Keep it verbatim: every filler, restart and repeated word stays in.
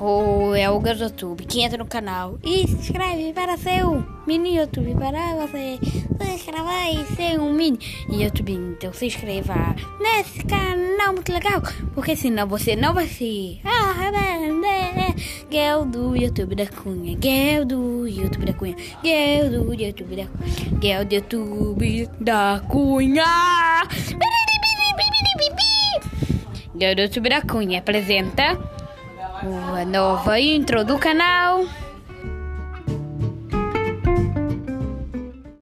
ou é o garoto YouTube que entra no canal e se inscreve para ser um mini YouTube, para você se inscrever e ser um mini YouTube. Então se inscreva nesse canal muito legal, porque senão você não vai se arrepender. Girl do YouTube da Cunha, Girl do YouTube da Cunha, Girl do YouTube da Cunha, Girl do YouTube da Cunha, Girl do YouTube da Cunha apresenta uma nova intro do canal.